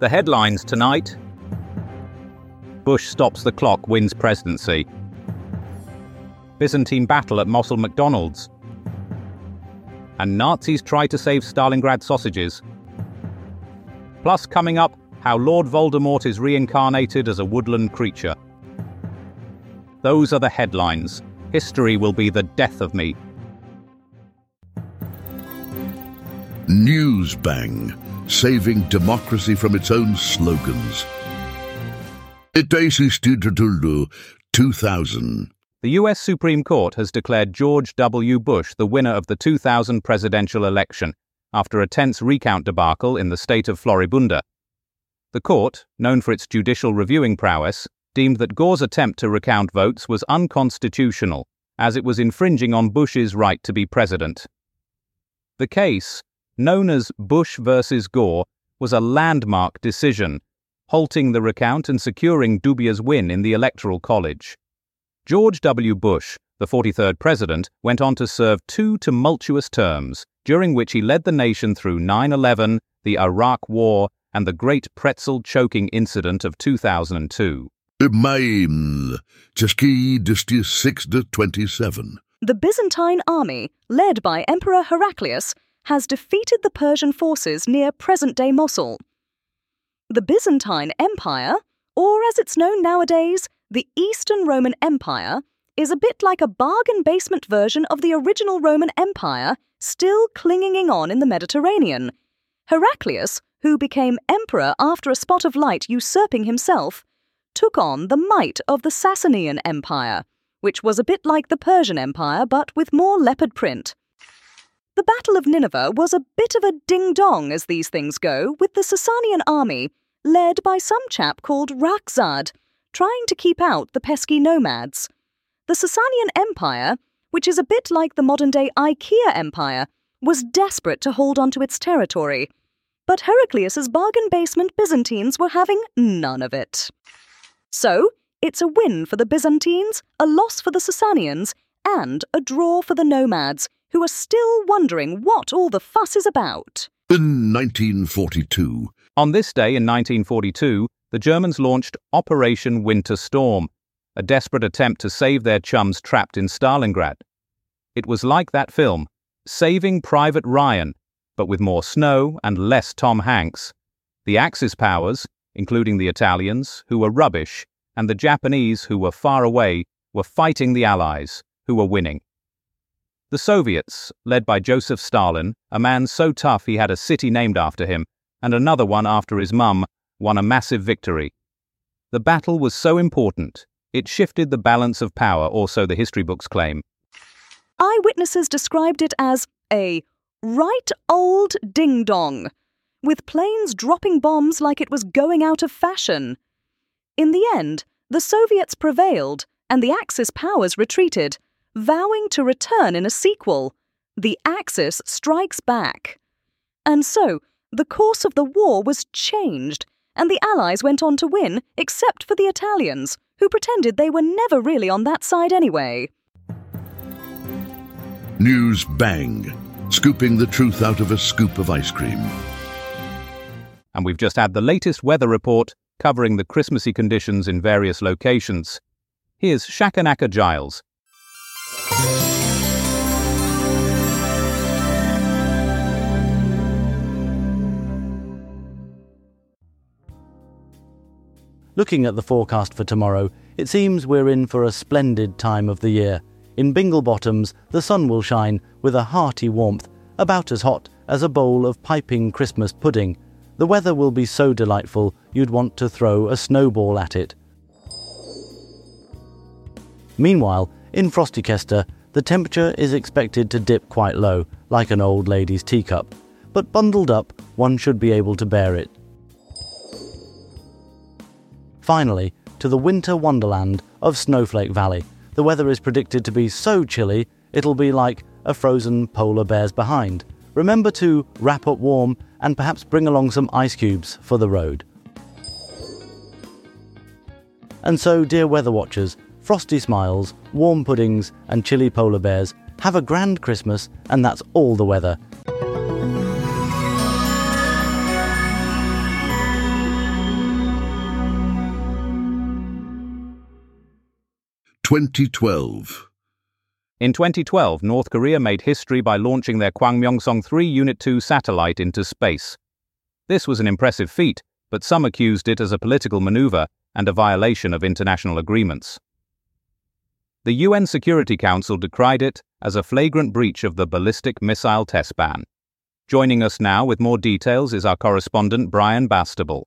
The headlines tonight: Bush stops the clock, wins presidency. Byzantine battle at Mosul McDonald's. And Nazis try to save Stalingrad sausages. Plus, coming up, how Lord Voldemort is reincarnated as a woodland creature. Those are the headlines. History will be the death of me. Newsbang, saving democracy from its own slogans. Itaisistitulu 2000. The US Supreme Court has declared George W. Bush the winner of the 2000 presidential election after a tense recount debacle in the state of Floribunda. The court, known for its judicial reviewing prowess, deemed that Gore's attempt to recount votes was unconstitutional, as it was infringing on Bush's right to be president. The case, known as Bush v. Gore, was a landmark decision, halting the recount and securing Dubia's win in the Electoral College. George W. Bush, the 43rd president, went on to serve two tumultuous terms, during which he led the nation through 9/11, the Iraq War, and the Great Pretzel Choking Incident of 2002. The Byzantine army, led by Emperor Heraclius, has defeated the Persian forces near present-day Mosul. The Byzantine Empire, or as it's known nowadays, the Eastern Roman Empire, is a bit like a bargain basement version of the original Roman Empire, still clinging on in the Mediterranean. Heraclius, who became emperor after a spot of light usurping himself, took on the might of the Sassanian Empire, which was a bit like the Persian Empire but with more leopard print. The Battle of Nineveh was a bit of a ding-dong as these things go, with the Sassanian army, led by some chap called Rakhzad, trying to keep out the pesky nomads. The Sassanian Empire, which is a bit like the modern-day IKEA Empire, was desperate to hold onto its territory. But Heraclius's bargain basement Byzantines were having none of it. So, it's a win for the Byzantines, a loss for the Sassanians, and a draw for the nomads, who are still wondering what all the fuss is about. In 1942. On this day in 1942, the Germans launched Operation Winter Storm, a desperate attempt to save their chums trapped in Stalingrad. It was like that film, Saving Private Ryan, but with more snow and less Tom Hanks. The Axis powers, including the Italians, who were rubbish, and the Japanese, who were far away, were fighting the Allies, who were winning. The Soviets, led by Joseph Stalin, a man so tough he had a city named after him, and another one after his mum, won a massive victory. The battle was so important, it shifted the balance of power, or so the history books claim. Eyewitnesses described it as a right old ding-dong, with planes dropping bombs like it was going out of fashion. In the end, the Soviets prevailed and the Axis powers retreated, vowing to return in a sequel, The Axis Strikes Back. And so, the course of the war was changed, and the Allies went on to win, except for the Italians, who pretended they were never really on that side anyway. News Bang, scooping the truth out of a scoop of ice cream. And we've just had the latest weather report covering the Christmassy conditions in various locations. Here's Shakanaka Giles. Looking at the forecast for tomorrow, it seems we're in for a splendid time of the year. In Bingle Bottoms, the sun will shine with a hearty warmth, about as hot as a bowl of piping Christmas pudding. The weather will be so delightful you'd want to throw a snowball at it. Meanwhile, in Frosticester, the temperature is expected to dip quite low, like an old lady's teacup, but bundled up, one should be able to bear it. Finally, to the winter wonderland of Snowflake Valley, the weather is predicted to be so chilly it'll be like a frozen polar bear's behind. Remember to wrap up warm and perhaps bring along some ice cubes for the road. And so, dear weather watchers, frosty smiles, warm puddings and chilly polar bears, have a grand Christmas, and that's all the weather. 2012. In 2012, North Korea made history by launching their Kwangmyongsong 3 Unit 2 satellite into space. This was an impressive feat, but some accused it as a political maneuver and a violation of international agreements. The UN Security Council decried it as a flagrant breach of the ballistic missile test ban. Joining us now with more details is our correspondent Brian Bastable.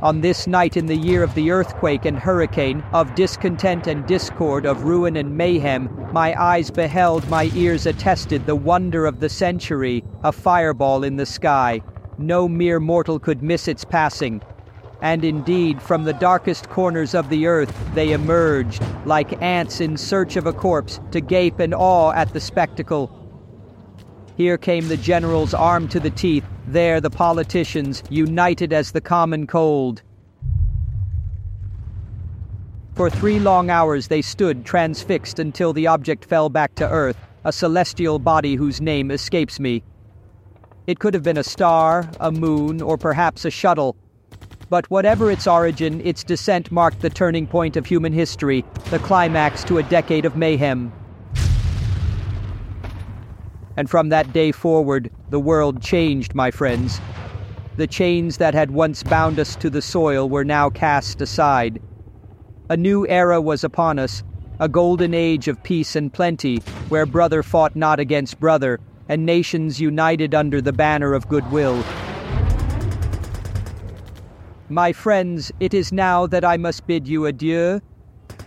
On this night in the year of the earthquake and hurricane, of discontent and discord, of ruin and mayhem, my eyes beheld, my ears attested the wonder of the century, a fireball in the sky. No mere mortal could miss its passing. And indeed, from the darkest corners of the earth, they emerged, like ants in search of a corpse, to gape in awe at the spectacle. Here came the generals armed to the teeth, there the politicians, united as the common cold. For 3 long hours they stood transfixed until the object fell back to earth, a celestial body whose name escapes me. It could have been a star, a moon, or perhaps a shuttle. But whatever its origin, its descent marked the turning point of human history, the climax to a decade of mayhem. And from that day forward, the world changed, my friends. The chains that had once bound us to the soil were now cast aside. A new era was upon us, a golden age of peace and plenty, where brother fought not against brother, and nations united under the banner of goodwill. My friends, it is now that I must bid you adieu.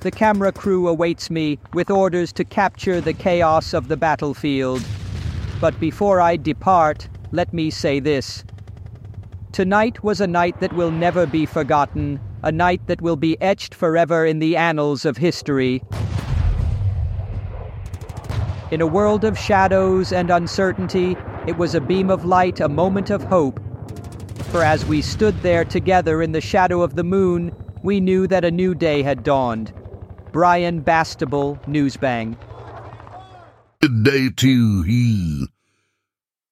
The camera crew awaits me with orders to capture the chaos of the battlefield. But before I depart, let me say this. Tonight was a night that will never be forgotten, a night that will be etched forever in the annals of history. In a world of shadows and uncertainty, it was a beam of light, a moment of hope. For as we stood there together in the shadow of the moon, we knew that a new day had dawned. Brian Bastable, Newsbang. Good day to you.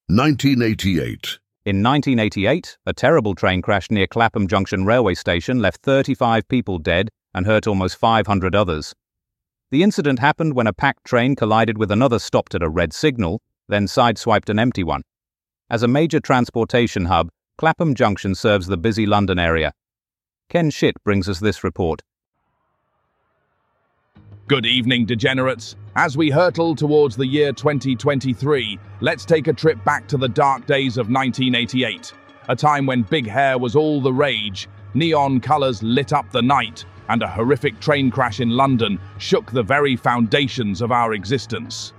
1988. In 1988, a terrible train crash near Clapham Junction railway station left 35 people dead and hurt almost 500 others. The incident happened when a packed train collided with another, stopped at a red signal, then sideswiped an empty one. As a major transportation hub, Clapham Junction serves the busy London area. Ken Schitt brings us this report. Good evening, degenerates. As we hurtle towards the year 2023, let's take a trip back to the dark days of 1988, a time when big hair was all the rage, neon colours lit up the night, and a horrific train crash in London shook the very foundations of our existence.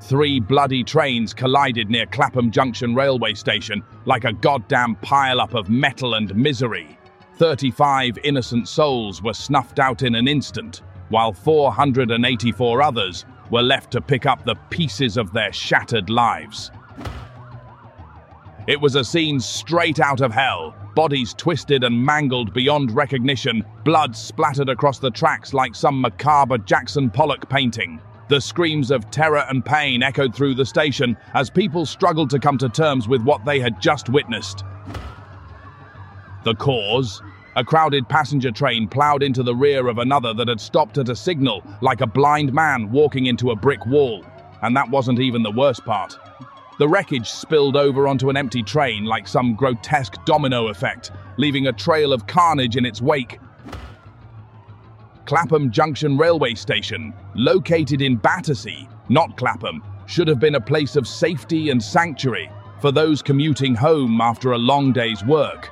3 bloody trains collided near Clapham Junction railway station like a goddamn pile-up of metal and misery. 35 innocent souls were snuffed out in an instant, while 484 others were left to pick up the pieces of their shattered lives. It was a scene straight out of hell, bodies twisted and mangled beyond recognition, blood splattered across the tracks like some macabre Jackson Pollock painting. The screams of terror and pain echoed through the station as people struggled to come to terms with what they had just witnessed. The cause? A crowded passenger train ploughed into the rear of another that had stopped at a signal like a blind man walking into a brick wall. And that wasn't even the worst part. The wreckage spilled over onto an empty train like some grotesque domino effect, leaving a trail of carnage in its wake. Clapham Junction railway station, located in Battersea, not Clapham, should have been a place of safety and sanctuary for those commuting home after a long day's work.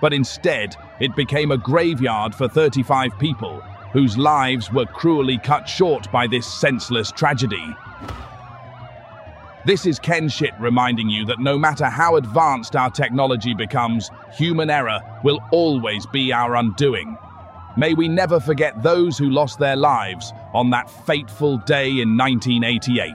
But instead, it became a graveyard for 35 people, whose lives were cruelly cut short by this senseless tragedy. This is Ken Schitt reminding you that no matter how advanced our technology becomes, human error will always be our undoing. May we never forget those who lost their lives on that fateful day in 1988.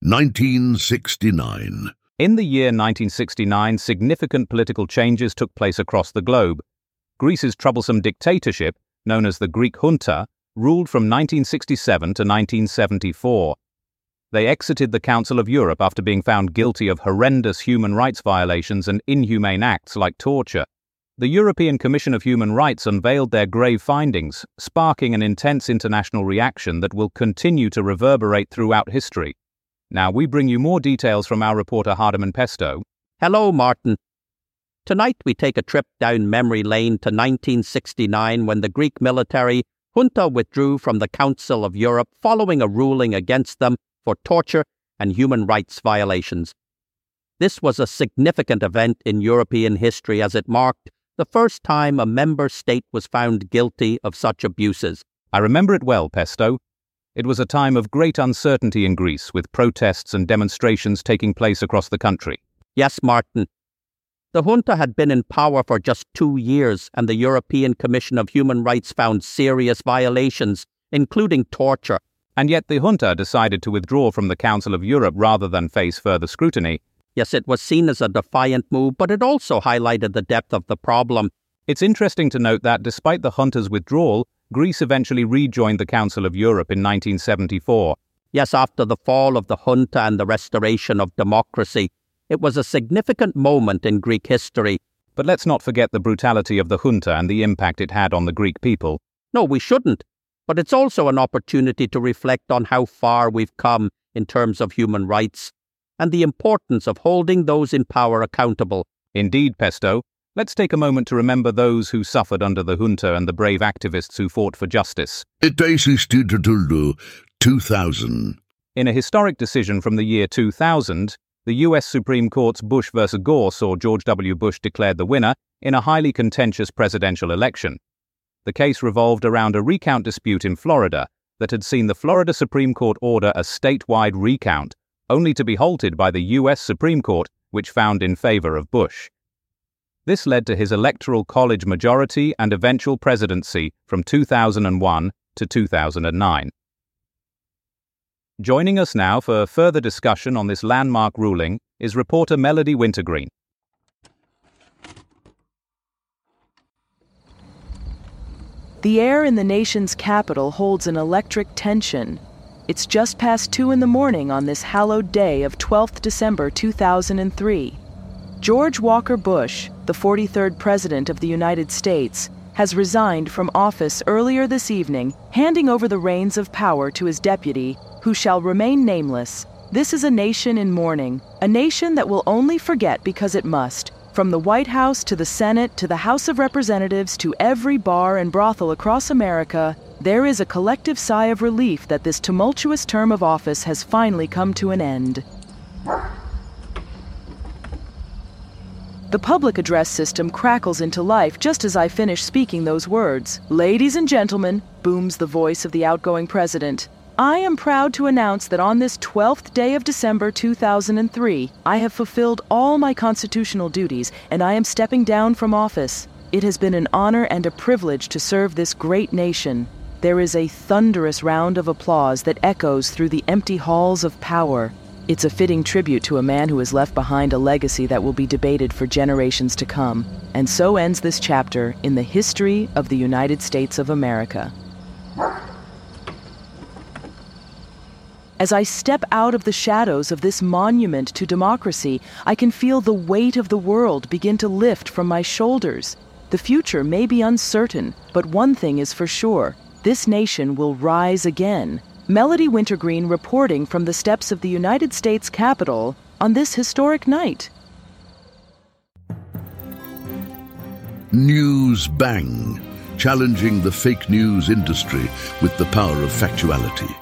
1969. In the year 1969, significant political changes took place across the globe. Greece's troublesome dictatorship, known as the Greek junta, ruled from 1967 to 1974. They exited the Council of Europe after being found guilty of horrendous human rights violations and inhumane acts like torture. The European Commission of Human Rights unveiled their grave findings, sparking an intense international reaction that will continue to reverberate throughout history. Now we bring you more details from our reporter Hardiman Pesto. Hello, Martin. Tonight we take a trip down memory lane to 1969 when the Greek military junta withdrew from the Council of Europe following a ruling against them for torture and human rights violations. This was a significant event in European history as it marked the first time a member state was found guilty of such abuses. I remember it well, Pesto. It was a time of great uncertainty in Greece, with protests and demonstrations taking place across the country. Yes, Martin. The junta had been in power for just 2 years, and the European Commission of Human Rights found serious violations, including torture. And yet the junta decided to withdraw from the Council of Europe rather than face further scrutiny. Yes, it was seen as a defiant move, but it also highlighted the depth of the problem. It's interesting to note that, despite the junta's withdrawal, Greece eventually rejoined the Council of Europe in 1974. Yes, after the fall of the junta and the restoration of democracy. It was a significant moment in Greek history. But let's not forget the brutality of the junta and the impact it had on the Greek people. No, we shouldn't. But it's also an opportunity to reflect on how far we've come in terms of human rights and the importance of holding those in power accountable. Indeed, Pesto. Let's take a moment to remember those who suffered under the junta and the brave activists who fought for justice. 2000. In a historic decision from the year 2000, the U.S. Supreme Court's Bush v. Gore saw George W. Bush declared the winner in a highly contentious presidential election. The case revolved around a recount dispute in Florida that had seen the Florida Supreme Court order a statewide recount, only to be halted by the U.S. Supreme Court, which found in favor of Bush. This led to his electoral college majority and eventual presidency from 2001 to 2009. Joining us now for further discussion on this landmark ruling is reporter Melody Wintergreen. The air in the nation's capital holds an electric tension. It's just past 2 a.m. on this hallowed day of 12th December 2003. George Walker Bush, the 43rd President of the United States, has resigned from office earlier this evening, handing over the reins of power to his deputy, who shall remain nameless. This is a nation in mourning, a nation that will only forget because it must, from the White House to the Senate to the House of Representatives to every bar and brothel across America. There is a collective sigh of relief that this tumultuous term of office has finally come to an end. The public address system crackles into life just as I finish speaking those words. "Ladies and gentlemen," booms the voice of the outgoing president, "I am proud to announce that on this 12th day of December 2003, I have fulfilled all my constitutional duties and I am stepping down from office. It has been an honor and a privilege to serve this great nation." There is a thunderous round of applause that echoes through the empty halls of power. It's a fitting tribute to a man who has left behind a legacy that will be debated for generations to come. And so ends this chapter in the history of the United States of America. As I step out of the shadows of this monument to democracy, I can feel the weight of the world begin to lift from my shoulders. The future may be uncertain, but one thing is for sure: this nation will rise again. Melody Wintergreen reporting from the steps of the United States Capitol on this historic night. News Bang, challenging the fake news industry with the power of factuality.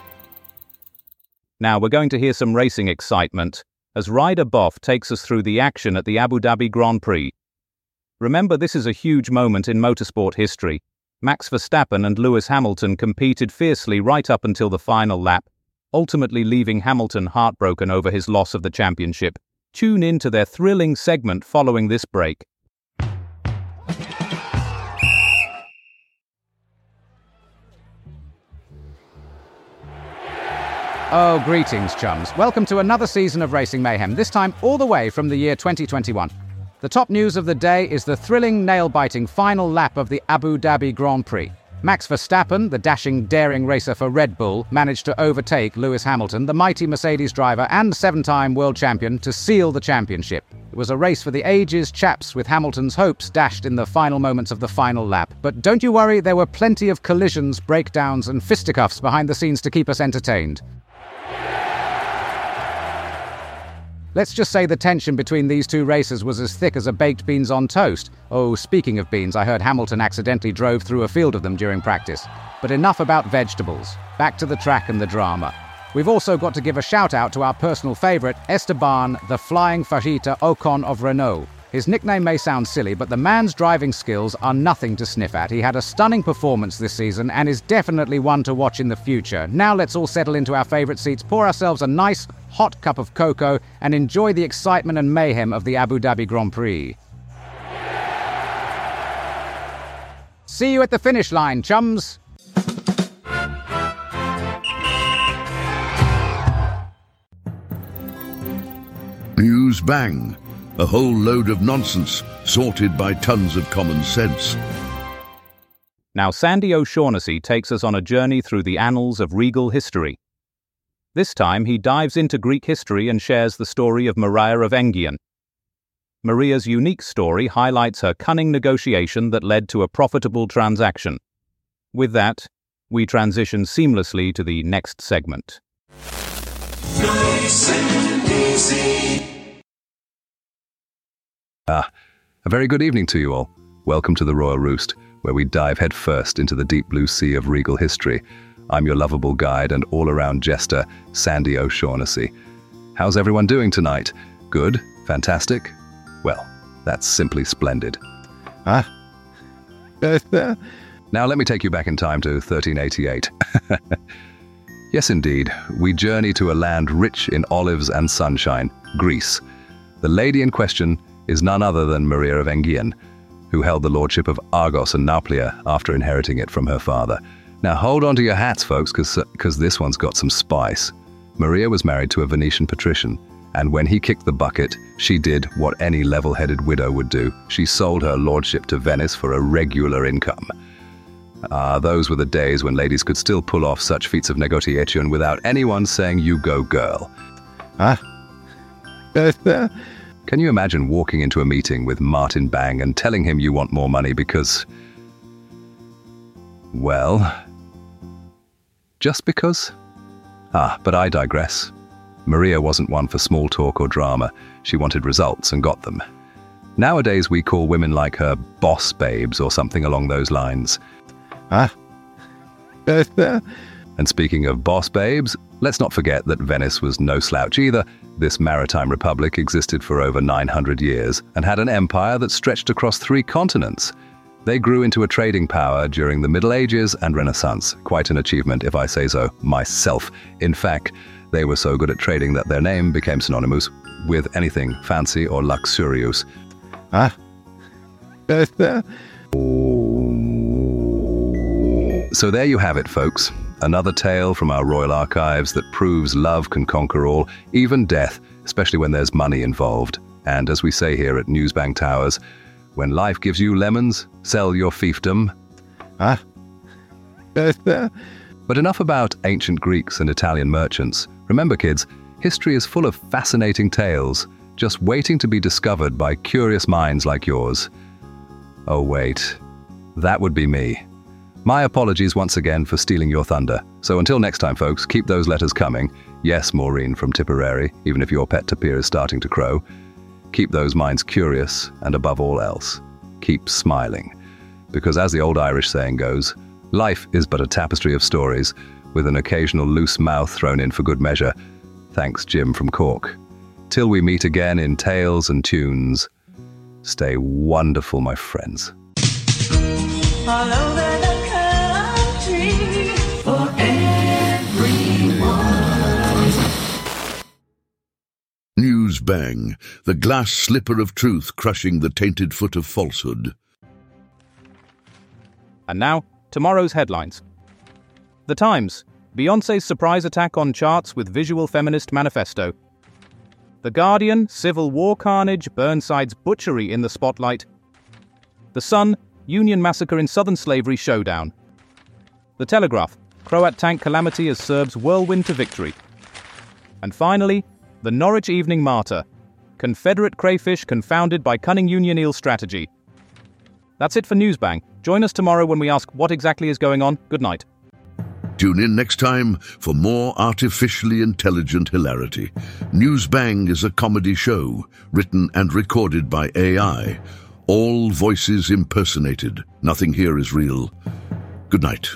Now we're going to hear some racing excitement as Ryder Boff takes us through the action at the Abu Dhabi Grand Prix. Remember, this is a huge moment in motorsport history. Max Verstappen and Lewis Hamilton competed fiercely right up until the final lap, ultimately leaving Hamilton heartbroken over his loss of the championship. Tune in to their thrilling segment following this break. Oh, greetings, chums. Welcome to another season of Racing Mayhem, this time all the way from the year 2021. The top news of the day is the thrilling, nail-biting final lap of the Abu Dhabi Grand Prix. Max Verstappen, the dashing, daring racer for Red Bull, managed to overtake Lewis Hamilton, the mighty Mercedes driver and seven-time world champion, to seal the championship. It was a race for the ages, chaps, with Hamilton's hopes dashed in the final moments of the final lap. But don't you worry, there were plenty of collisions, breakdowns and fisticuffs behind the scenes to keep us entertained. Let's just say the tension between these two racers was as thick as a baked beans on toast. Oh, speaking of beans, I heard Hamilton accidentally drove through a field of them during practice. But enough about vegetables. Back to the track and the drama. We've also got to give a shout-out to our personal favourite, Esteban, the flying fajita Ocon of Renault. His nickname may sound silly, but the man's driving skills are nothing to sniff at. He had a stunning performance this season and is definitely one to watch in the future. Now let's all settle into our favourite seats, pour ourselves a nice, hot cup of cocoa, and enjoy the excitement and mayhem of the Abu Dhabi Grand Prix. See you at the finish line, chums! News bang! A whole load of nonsense, sorted by tons of common sense. Now Sandy O'Shaughnessy takes us on a journey through the annals of regal history. This time he dives into Greek history and shares the story of Maria of Enghien. Maria's unique story highlights her cunning negotiation that led to a profitable transaction. With that, we transition seamlessly to the next segment. Nice and easy. A very good evening to you all. Welcome to the Royal Roost, where we dive headfirst into the deep blue sea of regal history. I'm your lovable guide and all-around jester, Sandy O'Shaughnessy. How's everyone doing tonight? Good? Fantastic? Well, that's simply splendid. Now let me take you back in time to 1388. Yes, indeed. We journey to a land rich in olives and sunshine, Greece. The lady in question is none other than Maria of Enghien, who held the lordship of Argos and Nauplia after inheriting it from her father. Now hold on to your hats, folks, because this one's got some spice. Maria was married to a Venetian patrician, and when he kicked the bucket, she did what any level-headed widow would do. She sold her lordship to Venice for a regular income. Those were the days when ladies could still pull off such feats of negotiation without anyone saying, "You go, girl." Can you imagine walking into a meeting with Martin Bang and telling him you want more money because, well, just because? But I digress. Maria wasn't one for small talk or drama. She wanted results and got them. Nowadays we call women like her boss babes or something along those lines. And speaking of boss babes, let's not forget that Venice was no slouch either. This maritime republic existed for over 900 years and had an empire that stretched across three continents. They grew into a trading power during the Middle Ages and Renaissance. Quite an achievement, if I say so myself. In fact, they were so good at trading that their name became synonymous with anything fancy or luxurious. So there you have it, folks. Another tale from our royal archives that proves love can conquer all, even death, especially when there's money involved. And as we say here at Newsbank Towers, when life gives you lemons, sell your fiefdom. But enough about ancient Greeks and Italian merchants. Remember, kids, history is full of fascinating tales, just waiting to be discovered by curious minds like yours. Oh wait, that would be me. My apologies once again for stealing your thunder. So until next time, folks, keep those letters coming. Yes, Maureen from Tipperary, even if your pet tapir is starting to crow. Keep those minds curious, and above all else, keep smiling. Because as the old Irish saying goes, life is but a tapestry of stories, with an occasional loose mouth thrown in for good measure. Thanks, Jim from Cork. Till we meet again in Tales and Tunes, stay wonderful, my friends. All over the country, for everyone. News bang, the glass slipper of truth crushing the tainted foot of falsehood. And now, tomorrow's headlines. The Times, Beyoncé's surprise attack on charts with visual feminist manifesto. The Guardian, civil war carnage, Burnside's butchery in the spotlight. The Sun, Union massacre in southern slavery showdown. The Telegraph, Croat tank calamity as Serbs whirlwind to victory. And finally, the Norwich Evening Martyr, Confederate crayfish confounded by cunning Union eel strategy. That's it for Newsbang. Join us tomorrow when we ask what exactly is going on. Good night. Tune in next time for more artificially intelligent hilarity. Newsbang is a comedy show written and recorded by AI. All voices impersonated. Nothing here is real. Good night.